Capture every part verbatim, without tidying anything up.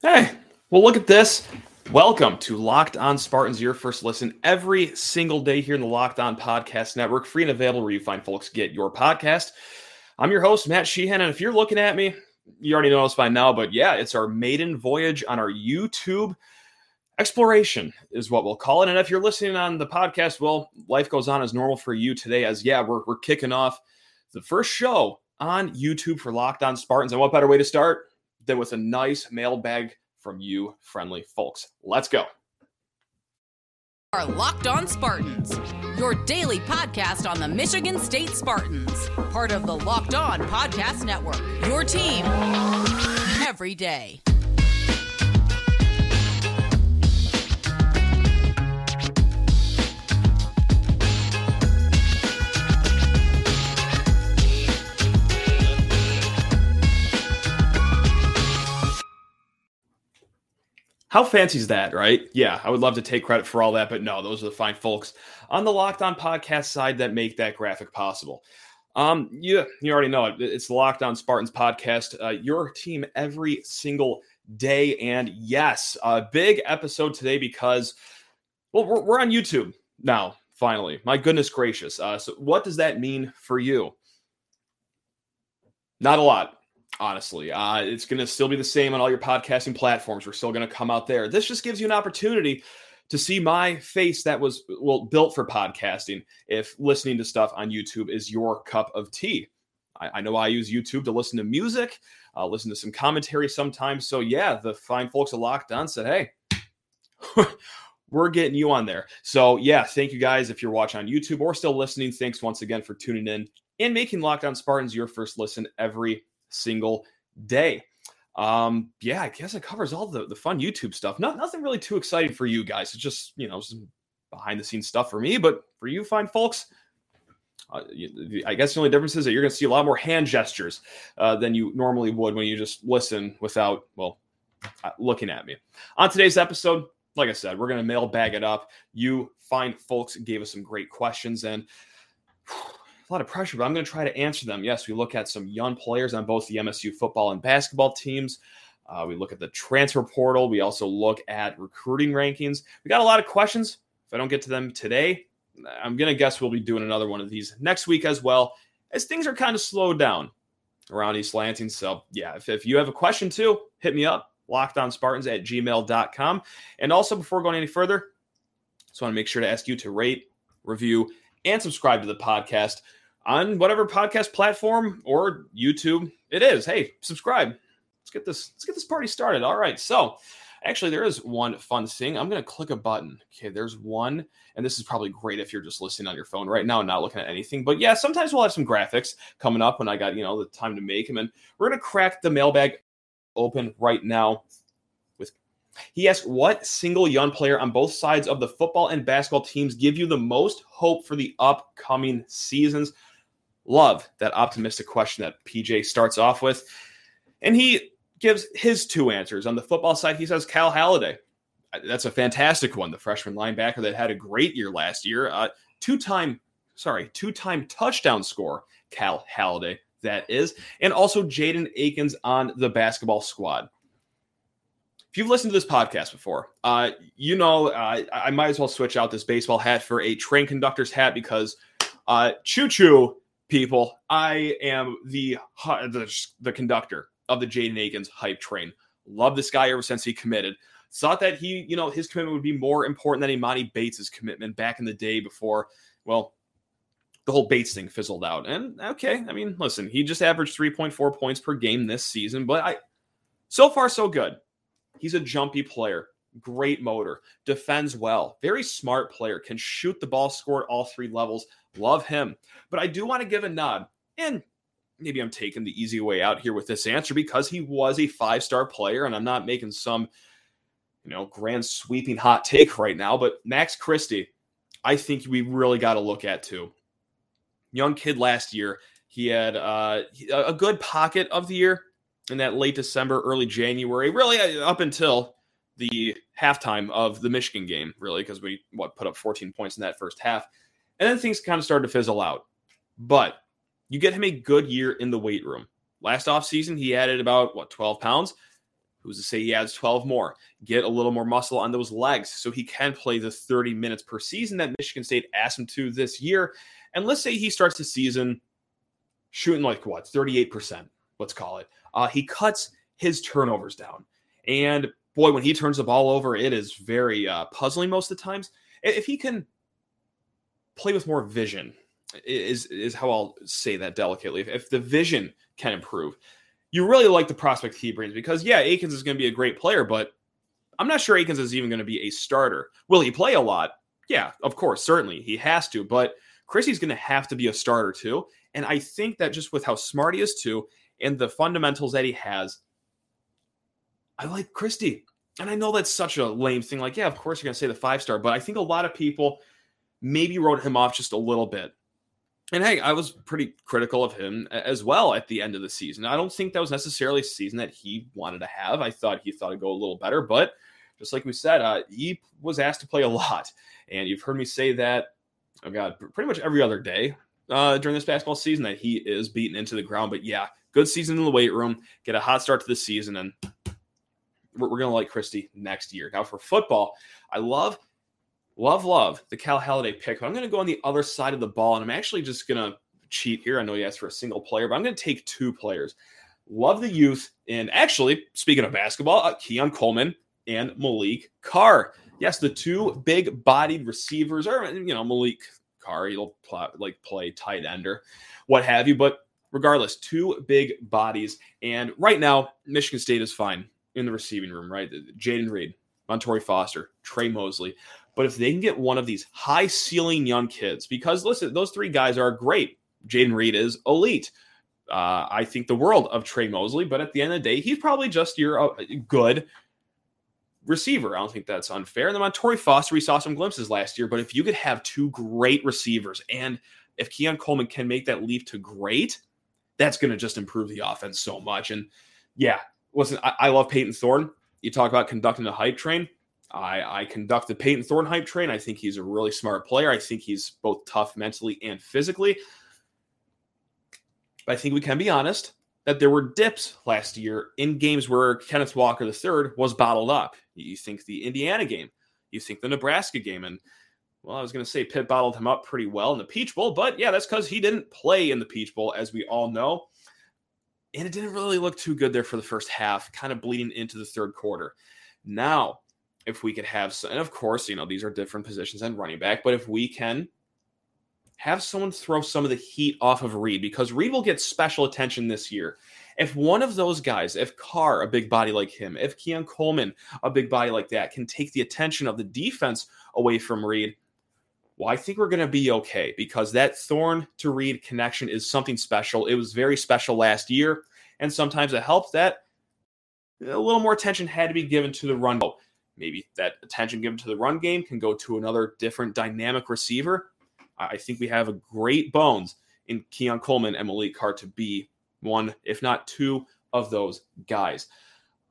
Hey, well, look at this. Welcome to Locked On Spartans, your first listen every single day here in the Locked On Podcast Network, free and available where you find folks get your podcast. I'm your host, Matt Sheehan, and if you're looking at me, you already know this by now, but yeah, it's our maiden voyage on our YouTube exploration is what we'll call it. And if you're listening on the podcast, well, life goes on as normal for you today as, yeah, we're we're kicking off the first show on YouTube for Locked On Spartans. And what better way to start than with a nice mailbag from you friendly folks. Let's go. Our Locked On Spartans, your daily podcast on the Michigan State Spartans, part of the Locked On Podcast Network, your team every day. How fancy is that, right? Yeah, I would love to take credit for all that, but no, those are the fine folks on the Locked On Podcast side that make that graphic possible. Um, yeah, you already know it. It's the Locked On Spartans podcast, uh, your team every single day. And yes, a big episode today because, well, we're, we're on YouTube now, finally. My goodness gracious. Uh, so what does that mean for you? Not a lot. Honestly, uh, it's going to still be the same on all your podcasting platforms. We're still going to come out there. This just gives you an opportunity to see my face that was, well, built for podcasting. If listening to stuff on YouTube is your cup of tea, I, I know I use YouTube to listen to music, uh, listen to some commentary sometimes. So yeah, the fine folks at Locked On said, hey, we're getting you on there. So yeah, thank you guys. If you're watching on YouTube or still listening, thanks once again for tuning in and making Locked On Spartans your first listen every single day. Um, yeah, I guess it covers all the, the fun YouTube stuff. Not, nothing really too exciting for you guys. It's just, you know, some behind the scenes stuff for me, but for you fine folks, uh, you, I guess the only difference is that you're going to see a lot more hand gestures uh, than you normally would when you just listen without, well, uh, looking at me. On today's episode, like I said, we're going to mailbag it up. You fine folks gave us some great questions and whew, a lot of pressure, but I'm going to try to answer them. Yes, we look at some young players on both the M S U football and basketball teams. Uh, we look at the transfer portal. We also look at recruiting rankings. We got a lot of questions. If I don't get to them today, I'm going to guess we'll be doing another one of these next week as well, as things are kind of slowed down around East Lansing. So yeah, if, if you have a question too, hit me up, LockedOnSpartans at gmail dot com. And also, before going any further, just want to make sure to ask you to rate, review, and subscribe to the podcast on whatever podcast platform or YouTube it is. Hey, subscribe. Let's get this, let's get this party started. All right. So actually there is one fun thing. I'm going to click a button. Okay. There's one, and this is probably great if you're just listening on your phone right now and not looking at anything, but yeah, sometimes we'll have some graphics coming up when I got, you know, the time to make them, and we're going to crack the mailbag open right now with, he asked, what single young player on both sides of the football and basketball teams give you the most hope for the upcoming seasons? Love that optimistic question that P J starts off with. And he gives his two answers. On the football side, he says Cal Haladay. That's a fantastic one. The freshman linebacker that had a great year last year. Uh, two-time, sorry, two-time touchdown scorer, Cal Haladay, that is. And also Jaden Akins on the basketball squad. If you've listened to this podcast before, uh, you know uh, I might as well switch out this baseball hat for a train conductor's hat because uh, choo-choo, people, I am the, the the conductor of the Jaden Akins hype train. Love this guy ever since he committed. Thought that he, you know, his commitment would be more important than Imani Bates' commitment back in the day before, well, the whole Bates thing fizzled out. And okay, I mean, listen, he just averaged three point four points per game this season, but I, so far so good. He's a jumpy player, great motor, defends well, very smart player, can shoot the ball, score at all three levels. Love him. But I do want to give a nod, and maybe I'm taking the easy way out here with this answer because he was a five-star player, and I'm not making some, you know, grand sweeping hot take right now, but Max Christie, I think we really got to look at too. Young kid last year, he had uh, a good pocket of the year in that late December, early January, really up until the halftime of the Michigan game, really, because we what put up fourteen points in that first half. And then things kind of started to fizzle out. But you get him a good year in the weight room. Last offseason, he added about, what, twelve pounds? who's to say he adds twelve more, get a little more muscle on those legs so he can play the thirty minutes per season that Michigan State asked him to this year. And let's say he starts the season shooting like what, thirty-eight percent, let's call it. Uh, he cuts his turnovers down. And boy, when he turns the ball over, it is very uh, puzzling most of the times. If he can play with more vision is, is how I'll say that delicately. If, if the vision can improve, you really like the prospect he brings because, yeah, Akins is going to be a great player, but I'm not sure Akins is even going to be a starter. Will he play a lot? Yeah, of course, certainly. He has to, but Christie's going to have to be a starter too. And I think that just with how smart he is too and the fundamentals that he has, I like Christie. And I know that's such a lame thing. Like, yeah, of course you're going to say the five-star, but I think a lot of people maybe wrote him off just a little bit. And hey, I was pretty critical of him as well at the end of the season. I don't think that was necessarily a season that he wanted to have. I thought he thought it'd go a little better, but just like we said, uh, he was asked to play a lot. And you've heard me say that, oh God, pretty much every other day uh, during this basketball season that he is beaten into the ground. But yeah, good season in the weight room, get a hot start to the season, and we're, we're going to like Christie next year. Now for football, I love Love, love the Cal Haladay pick. But I'm going to go on the other side of the ball, and I'm actually just going to cheat here. I know you asked for a single player, but I'm going to take two players. Love the youth. And actually, speaking of basketball, uh, Keon Coleman and Malik Carr. Yes, the two big-bodied receivers. Or, you know, Malik Carr, he'll pl- like play tight ender, what have you. But regardless, two big bodies. And right now, Michigan State is fine in the receiving room, right? Jayden Reed, Montorie Foster, Tre Mosley. But if they can get one of these high-ceiling young kids, because, listen, those three guys are great. Jayden Reed is elite. Uh, I think the world of Tre Mosley, but at the end of the day, he's probably just your uh, good receiver. I don't think that's unfair. And then Montorie Foster, we saw some glimpses last year, but if you could have two great receivers, and if Keon Coleman can make that leap to great, that's going to just improve the offense so much. And, yeah, listen, I, I love Peyton Thorne. You talk about conducting a hype train. I, I conduct the Peyton Thorne hype train. I think he's a really smart player. I think he's both tough mentally and physically. But I think we can be honest that there were dips last year in games where Kenneth Walker the third was bottled up. You think the Indiana game. You think the Nebraska game. And, well, I was going to say Pitt bottled him up pretty well in the Peach Bowl. But, yeah, that's because he didn't play in the Peach Bowl, as we all know. And it didn't really look too good there for the first half, kind of bleeding into the third quarter. Now, if we could have, and of course, you know, these are different positions than running back, but if we can have someone throw some of the heat off of Reed, because Reed will get special attention this year. If one of those guys, if Carr, a big body like him, if Keon Coleman, a big body like that, can take the attention of the defense away from Reed, well, I think we're going to be okay, because that Thorne to Reed connection is something special. It was very special last year, and sometimes it helped that a little more attention had to be given to the run goal. Maybe that attention given to the run game can go to another different dynamic receiver. I think we have a great bones in Keon Coleman and Malik Carr to be one, if not two, of those guys.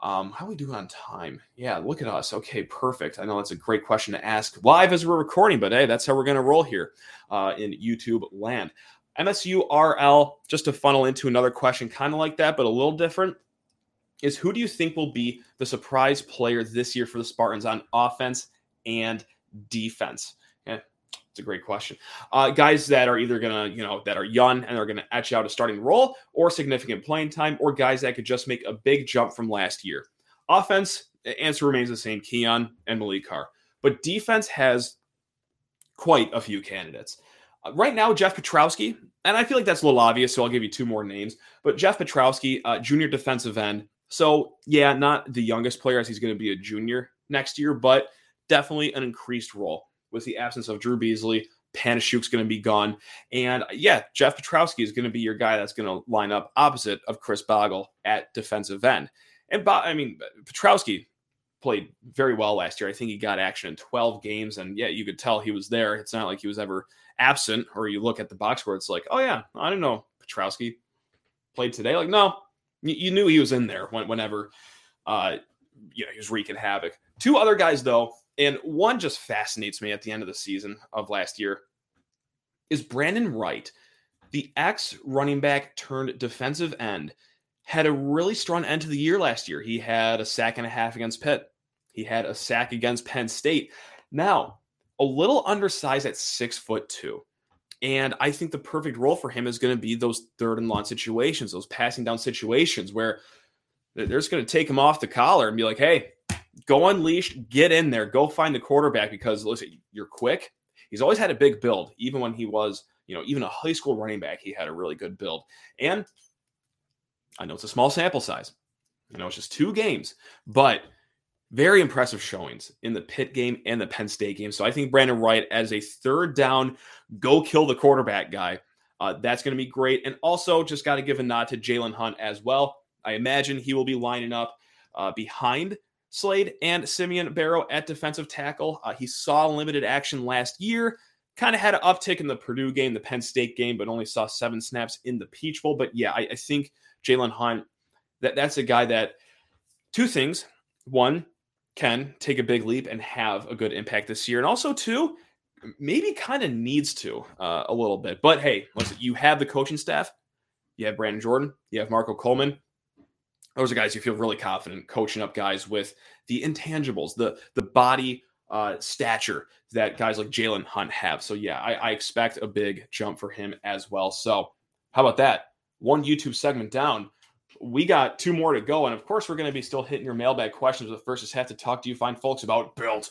Um, how are we doing on time? Yeah, look at us. Okay, perfect. I know that's a great question to ask live as we're recording, but hey, that's how we're going to roll here uh, in YouTube land. M S U R L, just to funnel into another question, kind of like that, but a little different, is who do you think will be the surprise player this year for the Spartans on offense and defense? Yeah, it's a great question. Uh, guys that are either going to, you know, that are young and are going to etch out a starting role or significant playing time, or guys that could just make a big jump from last year. Offense, the answer remains the same, Keon and Malik Carr. But defense has quite a few candidates. Right now, Jeff Pietrowski, and I feel like that's a little obvious, so I'll give you two more names. But Jeff Pietrowski, uh, junior defensive end. So, yeah, not the youngest player, as he's going to be a junior next year, but definitely an increased role. With the absence of Drew Beasley, Panishuk's going to be gone. And, yeah, Jeff Pietrowski is going to be your guy that's going to line up opposite of Chris Bogle at defensive end. And, Bo- I mean, Pietrowski played very well last year. I think he got action in twelve games, and, yeah, you could tell he was there. It's not like he was ever absent, or you look at the box score, it's like, oh, yeah, I don't know, Pietrowski played today. Like, no, you, you knew he was in there when, whenever uh, you know, he was wreaking havoc. Two other guys, though, and one just fascinates me at the end of the season of last year, is Brandon Wright, the ex-running back turned defensive end, had a really strong end to the year last year. He had a sack and a half against Pitt. He had a sack against Penn State. Now, a little undersized at six foot two. And I think the perfect role for him is going to be those third and long situations, those passing down situations where they're just going to take him off the collar and be like, hey, go unleashed, get in there, go find the quarterback because, listen, you're quick. He's always had a big build, even when he was, you know, even a high school running back, he had a really good build. And I know it's a small sample size. You know, it's just two games, but very impressive showings in the Pitt game and the Penn State game. So I think Brandon Wright as a third down, go kill the quarterback guy, uh, that's going to be great. And also just got to give a nod to Jalen Hunt as well. I imagine he will be lining up uh, behind Slade and Simeon Barrow at defensive tackle. Uh, he saw limited action last year, kind of had an uptick in the Purdue game, the Penn State game, but only saw seven snaps in the Peach Bowl. But yeah, I, I think Jalen Hunt, that, that's a guy that two things. One, can take a big leap and have a good impact this year. And also, two, maybe kind of needs to uh, a little bit. But hey, listen, you have the coaching staff. You have Brandon Jordan. You have Marco Coleman. Those are guys you feel really confident coaching up guys with the intangibles, the the body uh, stature that guys like Jalen Hunt have. So yeah, I, I expect a big jump for him as well. So how about that? One YouTube segment down. We got two more to go. And of course, we're going to be still hitting your mailbag questions. But first, just have to talk to you, fine folks, about Built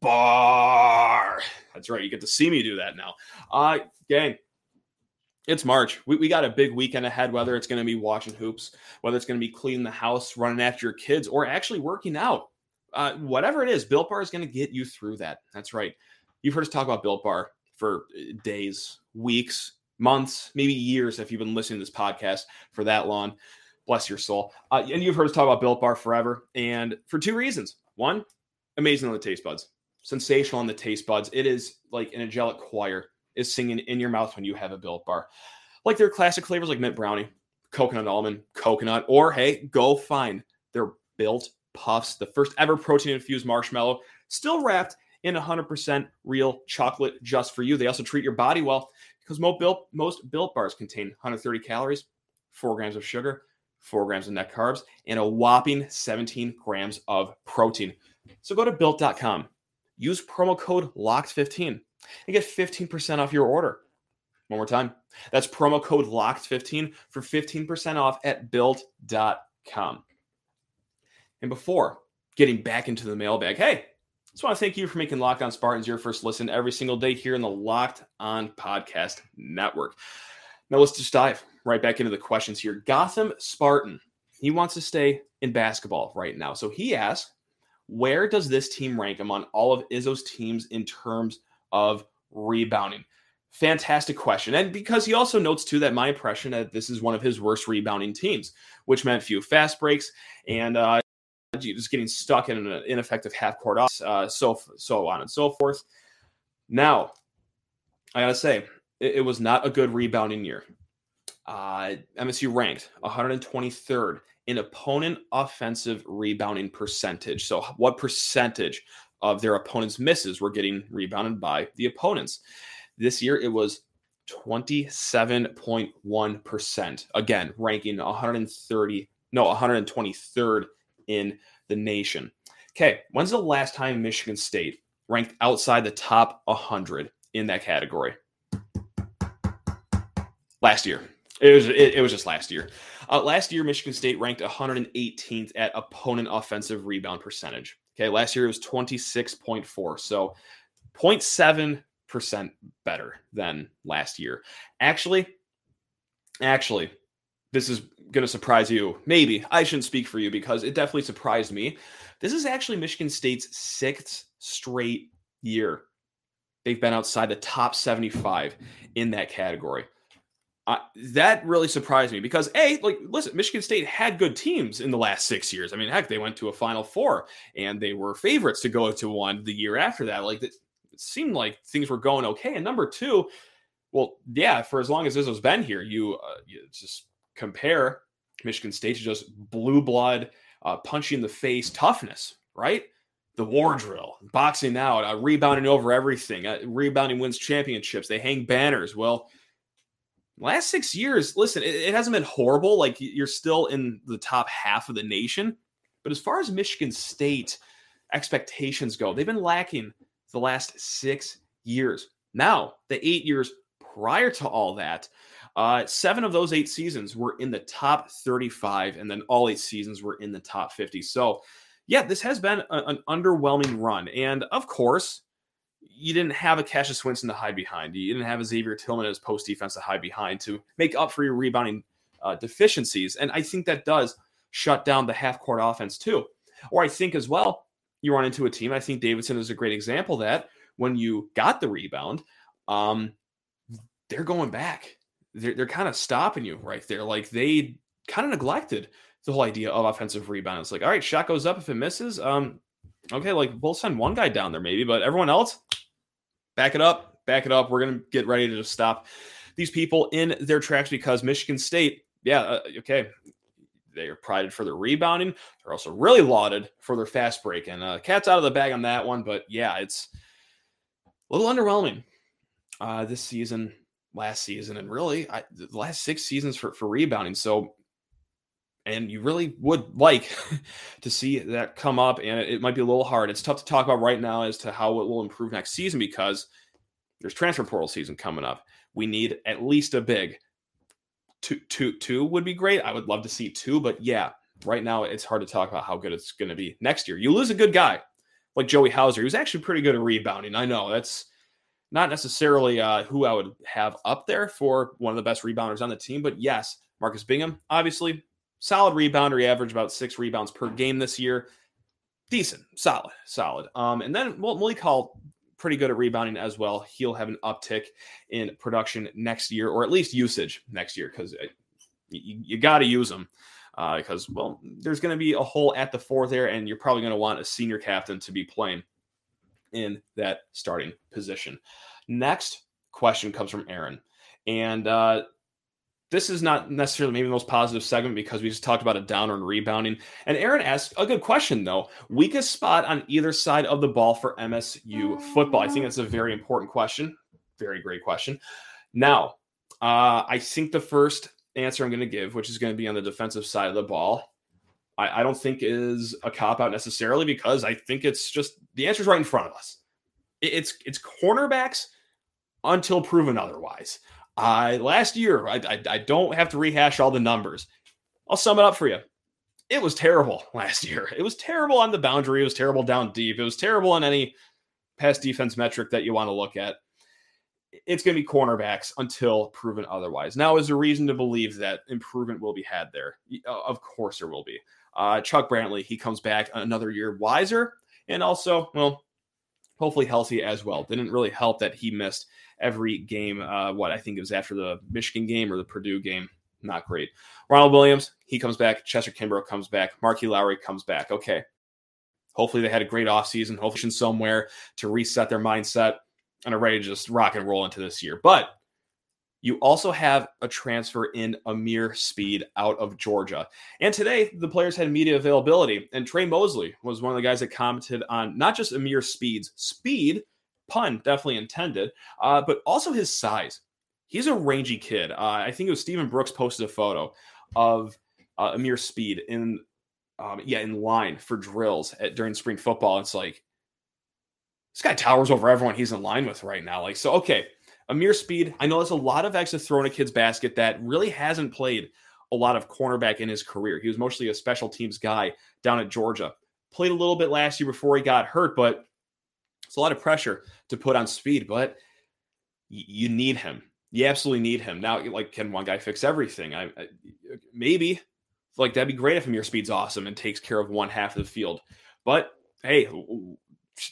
Bar. That's right. You get to see me do that now. Uh, gang, it's March. We, we got a big weekend ahead, whether it's going to be watching hoops, whether it's going to be cleaning the house, running after your kids, or actually working out. Uh, whatever it is, Built Bar is going to get you through that. That's right. You've heard us talk about Built Bar for days, weeks, months, maybe years if you've been listening to this podcast for that long. Bless your soul. Uh, and you've heard us talk about Built Bar forever. And for two reasons. One, amazing on the taste buds. Sensational on the taste buds. It is like an angelic choir is singing in your mouth when you have a Built Bar. Like their classic flavors like mint brownie, coconut almond, coconut, or hey, go find their Built Puffs, the first ever protein-infused marshmallow, still wrapped in one hundred percent real chocolate just for you. They also treat your body well because most Built, most Built Bars contain one hundred thirty calories, four grams of sugar, four grams of net carbs, and a whopping seventeen grams of protein. So go to built dot com. Use promo code locked fifteen and get fifteen percent off your order. One more time. That's promo code locked fifteen for fifteen percent off at built dot com. And before getting back into the mailbag, hey, just want to thank you for making Locked On Spartans your first listen every single day here in the Locked On Podcast Network. Now let's just dive right back into the questions here. Gotham Spartan, he wants to stay in basketball right now. So he asks, where does this team rank among all of Izzo's teams in terms of rebounding? Fantastic question. And because he also notes, too, that my impression that this is one of his worst rebounding teams, which meant few fast breaks and uh, just getting stuck in an ineffective half-court offense, uh, so, so on and so forth. Now, I got to say, it, it was not a good rebounding year. Uh, M S U ranked one hundred twenty-third in opponent offensive rebounding percentage. So what percentage of their opponents' misses were getting rebounded by the opponents? This year, it was twenty-seven point one percent. Again, ranking one hundred thirty, no, one hundred twenty-third in the nation. Okay, when's the last time Michigan State ranked outside the top one hundred in that category? Last year. It was it, it was just last year. Uh, last year, Michigan State ranked one hundred eighteenth at opponent offensive rebound percentage. Okay, last year it was twenty-six point four, so zero point seven percent better than last year. Actually, actually, this is going to surprise you. Maybe I shouldn't speak for you because it definitely surprised me. This is actually Michigan State's sixth straight year they've been outside the top seventy-five in that category. Uh, that really surprised me because, A, like, listen, Michigan State had good teams in the last six years. I mean, heck, they went to a Final Four, and they were favorites to go to one the year after that. Like, it seemed like things were going okay. And number two, well, yeah, for as long as Izzo's been here, you, uh, you just compare Michigan State to just blue blood, uh, punch you in the face toughness, right? The war drill, boxing out, uh, rebounding over everything, uh, rebounding wins championships. They hang banners. Well, last six years, listen, it, it hasn't been horrible. Like, you're still in the top half of the nation. But as far as Michigan State expectations go, they've been lacking the last six years. Now, the eight years prior to all that, uh, seven of those eight seasons were in the top thirty-five, and then all eight seasons were in the top fifty. So, yeah, this has been a, an underwhelming run. And, of course, you didn't have a Cassius Winston to hide behind. You didn't have a Xavier Tillman as post defense to hide behind to make up for your rebounding uh, deficiencies. And I think that does shut down the half-court offense, too. Or I think, as well, you run into a team, I think Davidson is a great example of that, when you got the rebound, um, they're going back. They're, they're kind of stopping you right there. Like, they kind of neglected the whole idea of offensive rebound. It's like, all right, shot goes up if it misses. Um, okay, like, we'll send one guy down there maybe, but everyone else, back it up, back it up. We're going to get ready to just stop these people in their tracks, because Michigan State, yeah, uh, okay, they are prided for their rebounding. They're also really lauded for their fast break. And uh, cat's out of the bag on that one, but yeah, it's a little underwhelming uh, this season, last season, and really I, the last six seasons for, for rebounding. So, and you really would like to see that come up, and it, it might be a little hard. It's tough to talk about right now as to how it will improve next season, because there's transfer portal season coming up. We need at least a big. Two, two, two would be great. I would love to see two, but yeah, right now it's hard to talk about how good it's going to be next year. You lose a good guy like Joey Hauser. He was actually pretty good at rebounding. I know that's not necessarily uh, who I would have up there for one of the best rebounders on the team, but yes, Marcus Bingham, obviously solid rebounder. He averaged about six rebounds per game this year. Decent, solid, solid. Um, and then well, Malik Carr, pretty good at rebounding as well. He'll have an uptick in production next year, or at least usage next year, because you, you got to use them uh, because, well, there's going to be a hole at the four there, and you're probably going to want a senior captain to be playing in that starting position. Next question comes from Aaron. And uh, this is not necessarily maybe the most positive segment, because we just talked about a downer in rebounding. And Aaron asked a good question, though. Weakest spot on either side of the ball for M S U football. I think that's a very important question. Very great question. Now, uh, I think the first answer I'm going to give, which is going to be on the defensive side of the ball, I, I don't think is a cop-out necessarily, because I think it's just the answer's right in front of us. It, it's, it's cornerbacks until proven otherwise. I last year, I, I, I don't have to rehash all the numbers. I'll sum it up for you. It was terrible last year. It was terrible on the boundary. It was terrible down deep. It was terrible on any pass defense metric that you want to look at. It's going to be cornerbacks until proven otherwise. Now, is there reason to believe that improvement will be had there? Of course there will be. Uh, Chuck Brantley, he comes back another year wiser, and also, well, hopefully healthy as well. Didn't really help that he missed every game. Uh, what I think it was after the Michigan game or the Purdue game. Not great. Ronald Williams, he comes back. Chester Kimbrough comes back. Marquis Lowry comes back. Okay. Hopefully they had a great offseason. Hopefully somewhere to reset their mindset and are ready to just rock and roll into this year. But you also have a transfer in Amir Speed out of Georgia. And today, the players had media availability. And Tre Mosley was one of the guys that commented on not just Amir Speed's speed, pun definitely intended, uh, but also his size. He's a rangy kid. Uh, I think it was Stephen Brooks posted a photo of uh, Amir Speed in um, yeah in line for drills at, during spring football. It's like, this guy towers over everyone he's in line with right now. Like, so, okay. Amir Speed, I know there's a lot of extra thrown at kids basket that really hasn't played a lot of cornerback in his career. He was mostly a special teams guy down at Georgia. Played a little bit last year before he got hurt, but it's a lot of pressure to put on Speed, but y- you need him. You absolutely need him. Now, like, can one guy fix everything? I, I maybe. Like, that'd be great if Amir Speed's awesome and takes care of one half of the field. But, hey,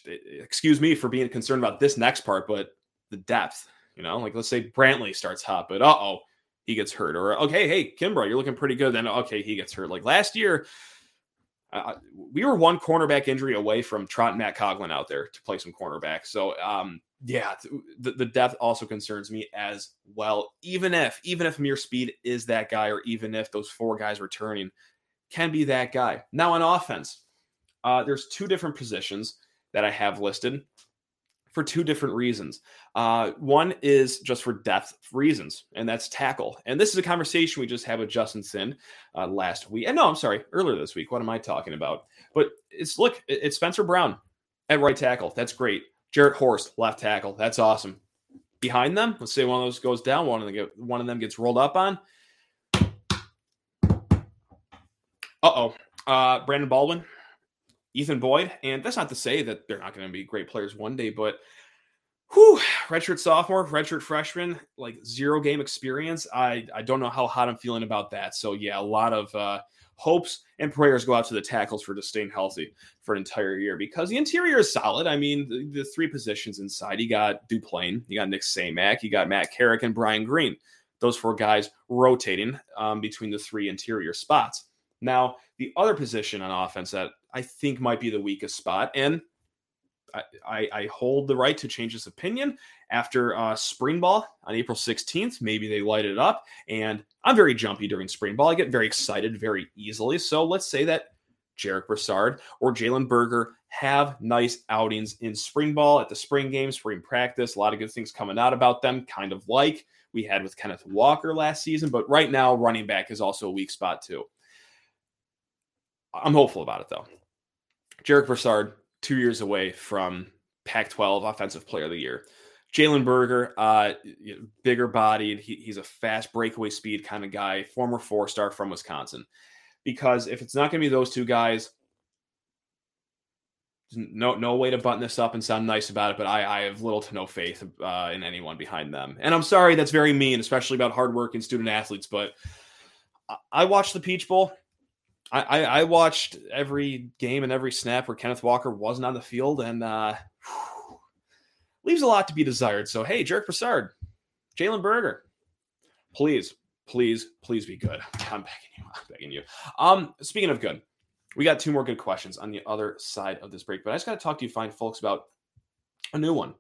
excuse me for being concerned about this next part, but the depth. You know, like, let's say Brantley starts hot, but uh-oh, he gets hurt. Or, okay, hey, Kimbrough, you're looking pretty good. Then, okay, he gets hurt. Like, last year, uh, we were one cornerback injury away from trotting Matt Coughlin out there to play some cornerback. So, um, yeah, the, the depth also concerns me as well. Even if, even if Amir Speed is that guy, or even if those four guys returning can be that guy. Now, on offense, uh, there's two different positions that I have listed for two different reasons. Uh, one is just for depth reasons, and that's tackle. And this is a conversation we just had with Justin Sin uh, last week. And no, I'm sorry, earlier this week. What am I talking about? But it's look, it's Spencer Brown at right tackle. That's great. Jarrett Horst, left tackle. That's awesome. Behind them, let's say one of those goes down, one of them, get, one of them gets rolled up on. Uh-oh. Uh, Brandon Baldwin, Ethan Boyd, and that's not to say that they're not going to be great players one day, but whew, redshirt sophomore, redshirt freshman, like zero game experience. I, I don't know how hot I'm feeling about that. So yeah, a lot of uh, hopes and prayers go out to the tackles for just staying healthy for an entire year, because the interior is solid. I mean, the, the three positions inside, you got Duplain, you got Nick Samak, you got Matt Carrick and Brian Green. Those four guys rotating um, between the three interior spots. Now, the other position on offense that I think might be the weakest spot, and I, I, I hold the right to change this opinion after uh, spring ball on April sixteenth. Maybe they light it up, and I'm very jumpy during spring ball. I get very excited very easily. So let's say that Jarek Broussard or Jalen Berger have nice outings in spring ball at the spring game, spring practice. A lot of good things coming out about them, kind of like we had with Kenneth Walker last season. But right now, running back is also a weak spot too. I'm hopeful about it, though. Jarek Broussard, two years away from Pac twelve Offensive Player of the Year. Jalen Berger, uh, bigger bodied. He, he's a fast breakaway speed kind of guy, former four-star from Wisconsin. Because if it's not going to be those two guys, no no way to button this up and sound nice about it, but I, I have little to no faith uh, in anyone behind them. And I'm sorry, that's very mean, especially about hardworking student athletes, but I, I watched the Peach Bowl. I, I watched every game and every snap where Kenneth Walker wasn't on the field, and uh, whew, leaves a lot to be desired. So, hey, Jarek Broussard, Jalen Berger, please, please, please be good. I'm begging you. I'm begging you. Um, speaking of good, we got two more good questions on the other side of this break, but I just got to talk to you fine folks about a new one.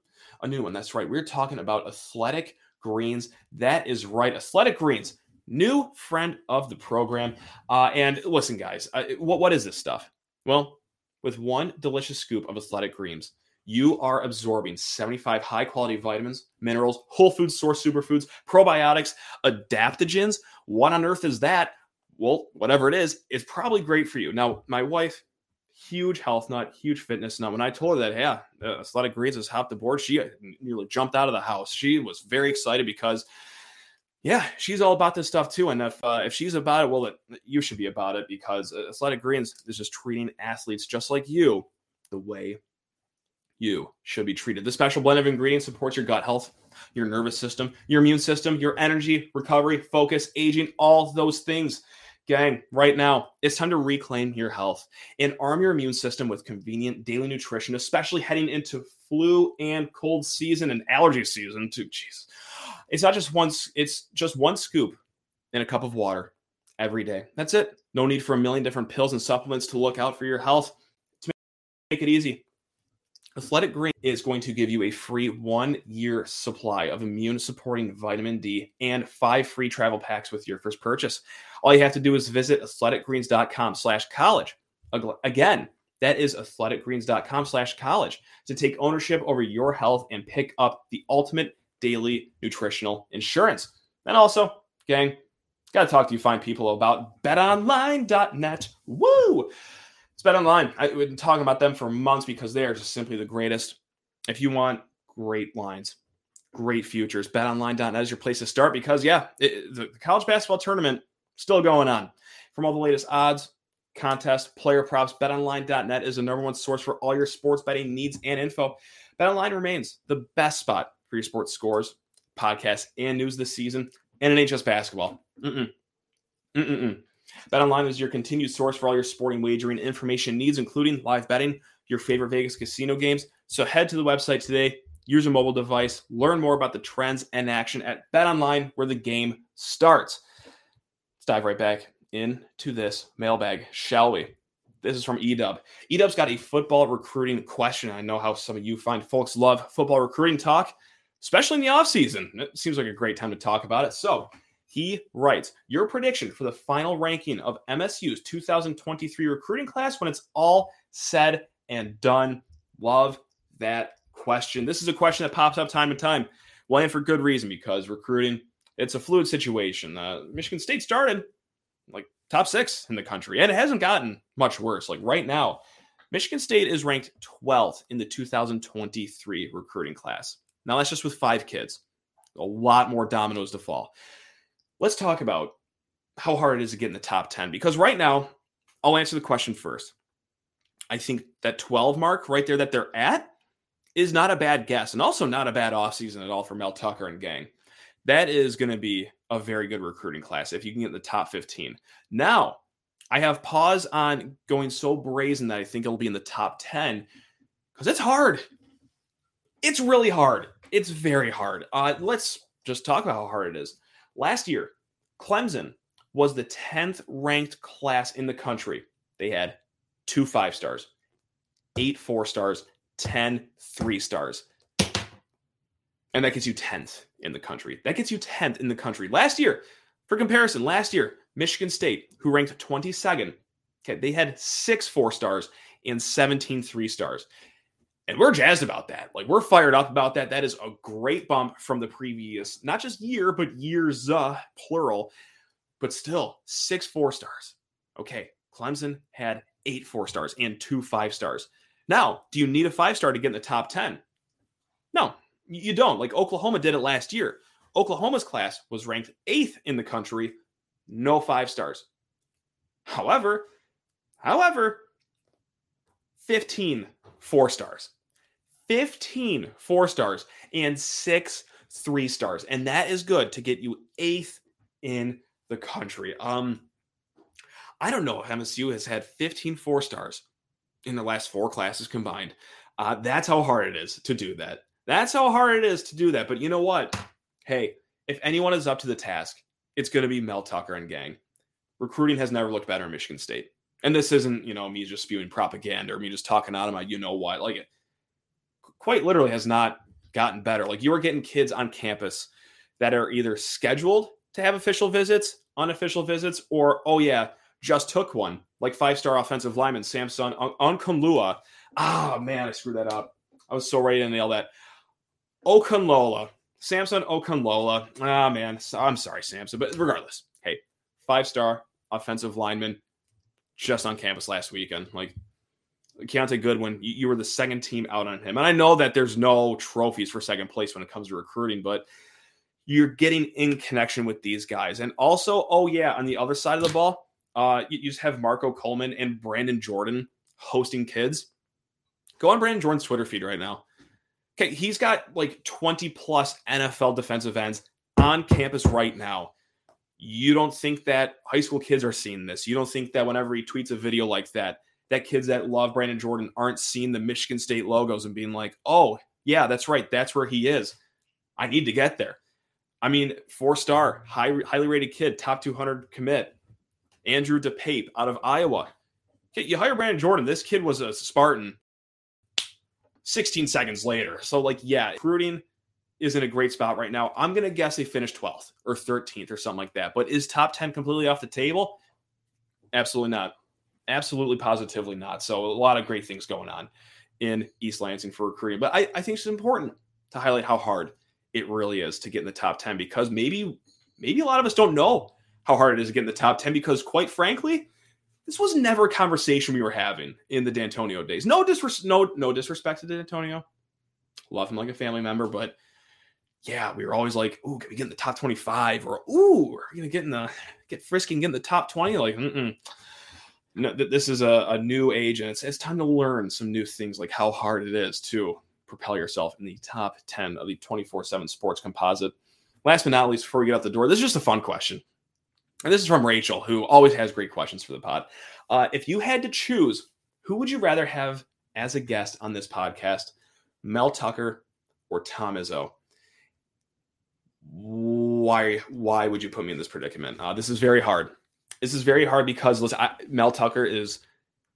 A new one. That's right. We're talking about Athletic Greens. That is right. Athletic Greens. New friend of the program. Uh, and listen, guys, uh, what, what is this stuff? Well, with one delicious scoop of Athletic Greens, you are absorbing seventy-five high-quality vitamins, minerals, whole food source superfoods, probiotics, adaptogens. What on earth is that? Well, whatever it is, it's probably great for you. Now, my wife, huge health nut, huge fitness nut. When I told her that, yeah, uh, Athletic Greens has hopped the board, she nearly jumped out of the house. She was very excited because... yeah, she's all about this stuff too. And if uh, if she's about it, well, it, you should be about it, because Athletic Greens is just treating athletes just like you the way you should be treated. This special blend of ingredients supports your gut health, your nervous system, your immune system, your energy, recovery, focus, aging, all those things. Gang, right now, it's time to reclaim your health and arm your immune system with convenient daily nutrition, especially heading into flu and cold season and allergy season too. Jeez. It's not just one, it's just one scoop in a cup of water every day. That's it. No need for a million different pills and supplements to look out for your health. To make it easy, Athletic Greens is going to give you a free one-year supply of immune-supporting vitamin D and five free travel packs with your first purchase. All you have to do is visit athleticgreens.com slash college. Again, that is athleticgreens.com slash college to take ownership over your health and pick up the ultimate daily nutritional insurance. And also, gang, got to talk to you fine people about bet online dot net. Woo! It's BetOnline. I've been talking about them for months because they are just simply the greatest. If you want great lines, great futures, bet online dot net is your place to start, because, yeah, it, the college basketball tournament still going on. From all the latest odds, contests, player props, bet online dot net is the number one source for all your sports betting needs and info. BetOnline remains the best spot for your sports scores, podcasts, and news this season, and N H S basketball. Mm-mm. Mm-mm-mm. BetOnline is your continued source for all your sporting wagering information needs, including live betting, your favorite Vegas casino games. So head to the website today, use a mobile device, learn more about the trends and action at BetOnline, where the game starts. Let's dive right back into this mailbag, shall we? This is from E-Dub. E-Dub's got a football recruiting question. I know how some of you fine folks love football recruiting talk, especially in the offseason. It seems like a great time to talk about it. So he writes, your prediction for the final ranking of M S U's twenty twenty-three recruiting class when it's all said and done. Love that question. This is a question that pops up time and time. Well, and for good reason, because recruiting, it's a fluid situation. Uh, Michigan State started like top six in the country, and it hasn't gotten much worse. Like right now, Michigan State is ranked twelfth in the two thousand twenty-three recruiting class. Now that's just with five kids. A lot more dominoes to fall. Let's talk about how hard it is to get in the top ten, because right now, I'll answer the question first. I think that twelve mark right there that they're at is not a bad guess, and also not a bad offseason at all for Mel Tucker and gang. That is going to be a very good recruiting class if you can get in the top fifteen. Now, I have pause on going so brazen that I think it'll be in the top ten, because it's hard. It's really hard. It's very hard. Uh, let's just talk about how hard it is. Last year, Clemson was the tenth ranked class in the country. They had two five stars, eight four stars, ten three stars. And that gets you tenth in the country. That gets you tenth in the country. Last year, for comparison, last year, Michigan State, who ranked twenty-second, okay, they had six four stars and seventeen three stars. And we're jazzed about that. Like, we're fired up about that. That is a great bump from the previous, not just year, but years, uh, plural. But still, six four stars. Okay, Clemson had eight four stars and two five stars. Now, do you need a five star to get in the top ten? No, you don't. Like, Oklahoma did it last year. Oklahoma's class was ranked eighth in the country. No five stars. However, however, fifteen four stars, fifteen four stars, and six three stars. And that is good to get you eighth in the country. Um, I don't know if M S U has had fifteen four stars in the last four classes combined. Uh, that's how hard it is to do that. That's how hard it is to do that. But you know what? Hey, if anyone is up to the task, it's going to be Mel Tucker and gang. Recruiting has never looked better in Michigan State. And this isn't, you know, me just spewing propaganda or me just talking out of my, you know what, like it quite literally has not gotten better. Like, you are getting kids on campus that are either scheduled to have official visits, unofficial visits, or, oh yeah, just took one, like five-star offensive lineman Samson Okunlua. Ah, man, I screwed that up. I was so ready to nail that. Okunlola. Samson Okunlola. Ah, man, I'm sorry, Samson. But regardless, hey, five-star offensive lineman just on campus last weekend. Like, Keontae Goodwin, you, you were the second team out on him. And I know that there's no trophies for second place when it comes to recruiting, but you're getting in connection with these guys. And also, oh yeah, on the other side of the ball, uh, you, you just have Marco Coleman and Brandon Jordan hosting kids. Go on Brandon Jordan's Twitter feed right now. Okay, he's got like twenty plus N F L defensive ends on campus right now. You don't think that high school kids are seeing this. You don't think that whenever he tweets a video like that, that kids that love Brandon Jordan aren't seeing the Michigan State logos and being like, oh yeah, that's right. That's where he is. I need to get there. I mean, four-star, high, highly rated kid, top two hundred commit, Andrew DePape out of Iowa. Okay, you hire Brandon Jordan. This kid was a Spartan sixteen seconds later. So, like, yeah, recruiting is in a great spot right now. I'm going to guess they finished twelfth or thirteenth or something like that. But is top ten completely off the table? Absolutely not. Absolutely, positively not. So a lot of great things going on in East Lansing for recruiting. But I, I think it's important to highlight how hard it really is to get in the top ten, because maybe maybe a lot of us don't know how hard it is to get in the top ten, because quite frankly, this was never a conversation we were having in the D'Antonio days. No, disres- no, no disrespect to D'Antonio. Love him like a family member, but yeah, we were always like, ooh, can we get in the top twenty-five? Or, ooh, are we going to get in the, get frisky and get in the top twenty? Like, mm-mm. No, th- this is a, a new age, and it's, it's time to learn some new things, like how hard it is to propel yourself in the top ten of the twenty-four seven sports composite. Last but not least, before we get out the door, this is just a fun question. And this is from Rachel, who always has great questions for the pod. Uh, if you had to choose, who would you rather have as a guest on this podcast, Mel Tucker or Tom Izzo? Why, why would you put me in this predicament? Uh, this is very hard. This is very hard because listen, I, Mel Tucker is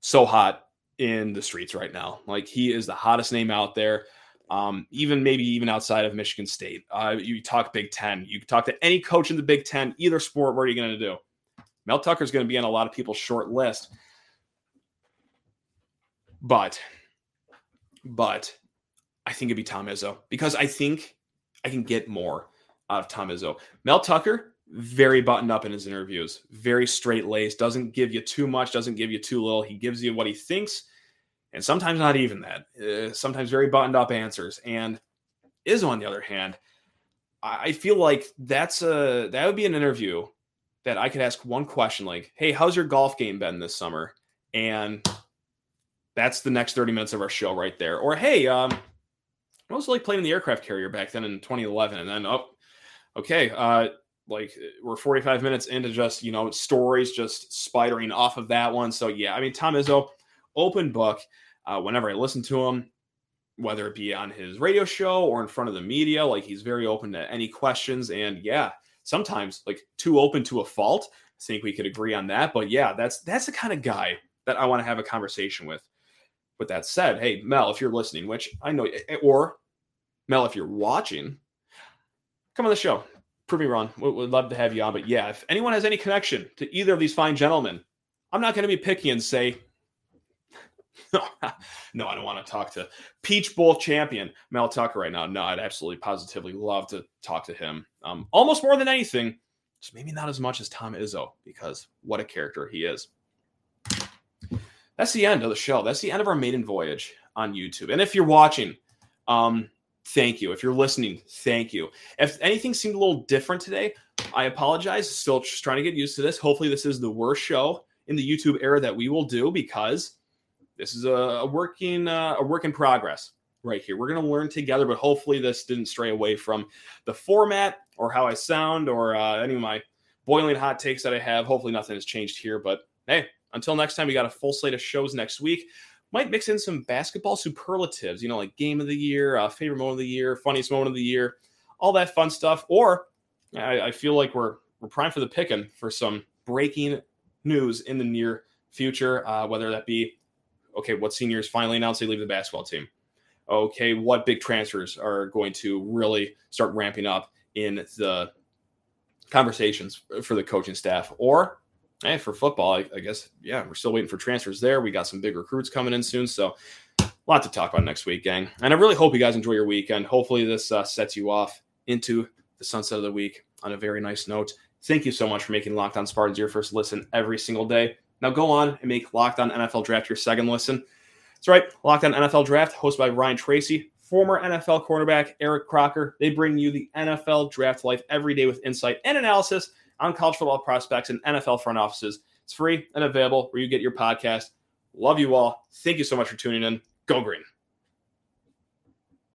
so hot in the streets right now. Like, he is the hottest name out there. Um, even maybe even outside of Michigan State, uh, you talk Big Ten, you talk to any coach in the Big Ten, either sport, what are you going to do? Mel Tucker is going to be on a lot of people's short list, but, but I think it'd be Tom Izzo, because I think I can get more out of Tom Izzo. Mel Tucker, very buttoned up in his interviews, very straight-laced, doesn't give you too much, doesn't give you too little. He gives you what he thinks, and sometimes not even that. Uh, sometimes very buttoned-up answers. And Izzo, on the other hand, I, I feel like that's a that would be an interview that I could ask one question like, hey, how's your golf game been this summer? And that's the next thirty minutes of our show right there. Or, hey, um, I was like playing in the aircraft carrier back then in twenty eleven. And then, oh, okay, uh, like we're forty-five minutes into just, you know, stories just spidering off of that one. So, yeah, I mean, Tom Izzo, open book. Uh, whenever I listen to him, whether it be on his radio show or in front of the media, like he's very open to any questions. And, yeah, sometimes like too open to a fault. I think we could agree on that. But, yeah, that's that's the kind of guy that I want to have a conversation with. With that said, hey, Mel, if you're listening, which I know, or Mel, if you're watching, come on the show. Prove me wrong. We would love to have you on. But yeah, if anyone has any connection to either of these fine gentlemen, I'm not going to be picky and say, no, no, I don't want to talk to Peach Bowl champion Mel Tucker right now. No, I'd absolutely positively love to talk to him. Um, almost more than anything, just maybe not as much as Tom Izzo, because what a character he is. That's the end of the show. That's the end of our maiden voyage on YouTube. And if you're watching, um, thank you. If you're listening, thank you. If anything seemed a little different today, I apologize. Still just trying to get used to this. Hopefully this is the worst show in the YouTube era that we will do, because this is a, a working uh, a work in progress right here. We're going to learn together, but hopefully this didn't stray away from the format or how I sound or uh, any of my boiling hot takes that I have. Hopefully nothing has changed here, but hey, until next time, we got a full slate of shows next week. Might mix in some basketball superlatives, you know, like game of the year, uh, favorite moment of the year, funniest moment of the year, all that fun stuff. Or I, I feel like we're we're primed for the picking for some breaking news in the near future, uh, whether that be, okay, what seniors finally announced they leave the basketball team? Okay, what big transfers are going to really start ramping up in the conversations for the coaching staff? Or hey, for football, I, I guess, yeah, we're still waiting for transfers there. We got some big recruits coming in soon, so a lot to talk about next week, gang. And I really hope you guys enjoy your weekend. Hopefully this uh, sets you off into the sunset of the week on a very nice note. Thank you so much for making Locked On Spartans your first listen every single day. Now go on and make Locked On N F L Draft your second listen. That's right, Locked On N F L Draft, hosted by Ryan Tracy, former N F L cornerback Eric Crocker. They bring you the N F L Draft life every day with insight and analysis on college football prospects and N F L front offices. It's free and available where you get your podcast. Love you all. Thank you so much for tuning in. Go Green.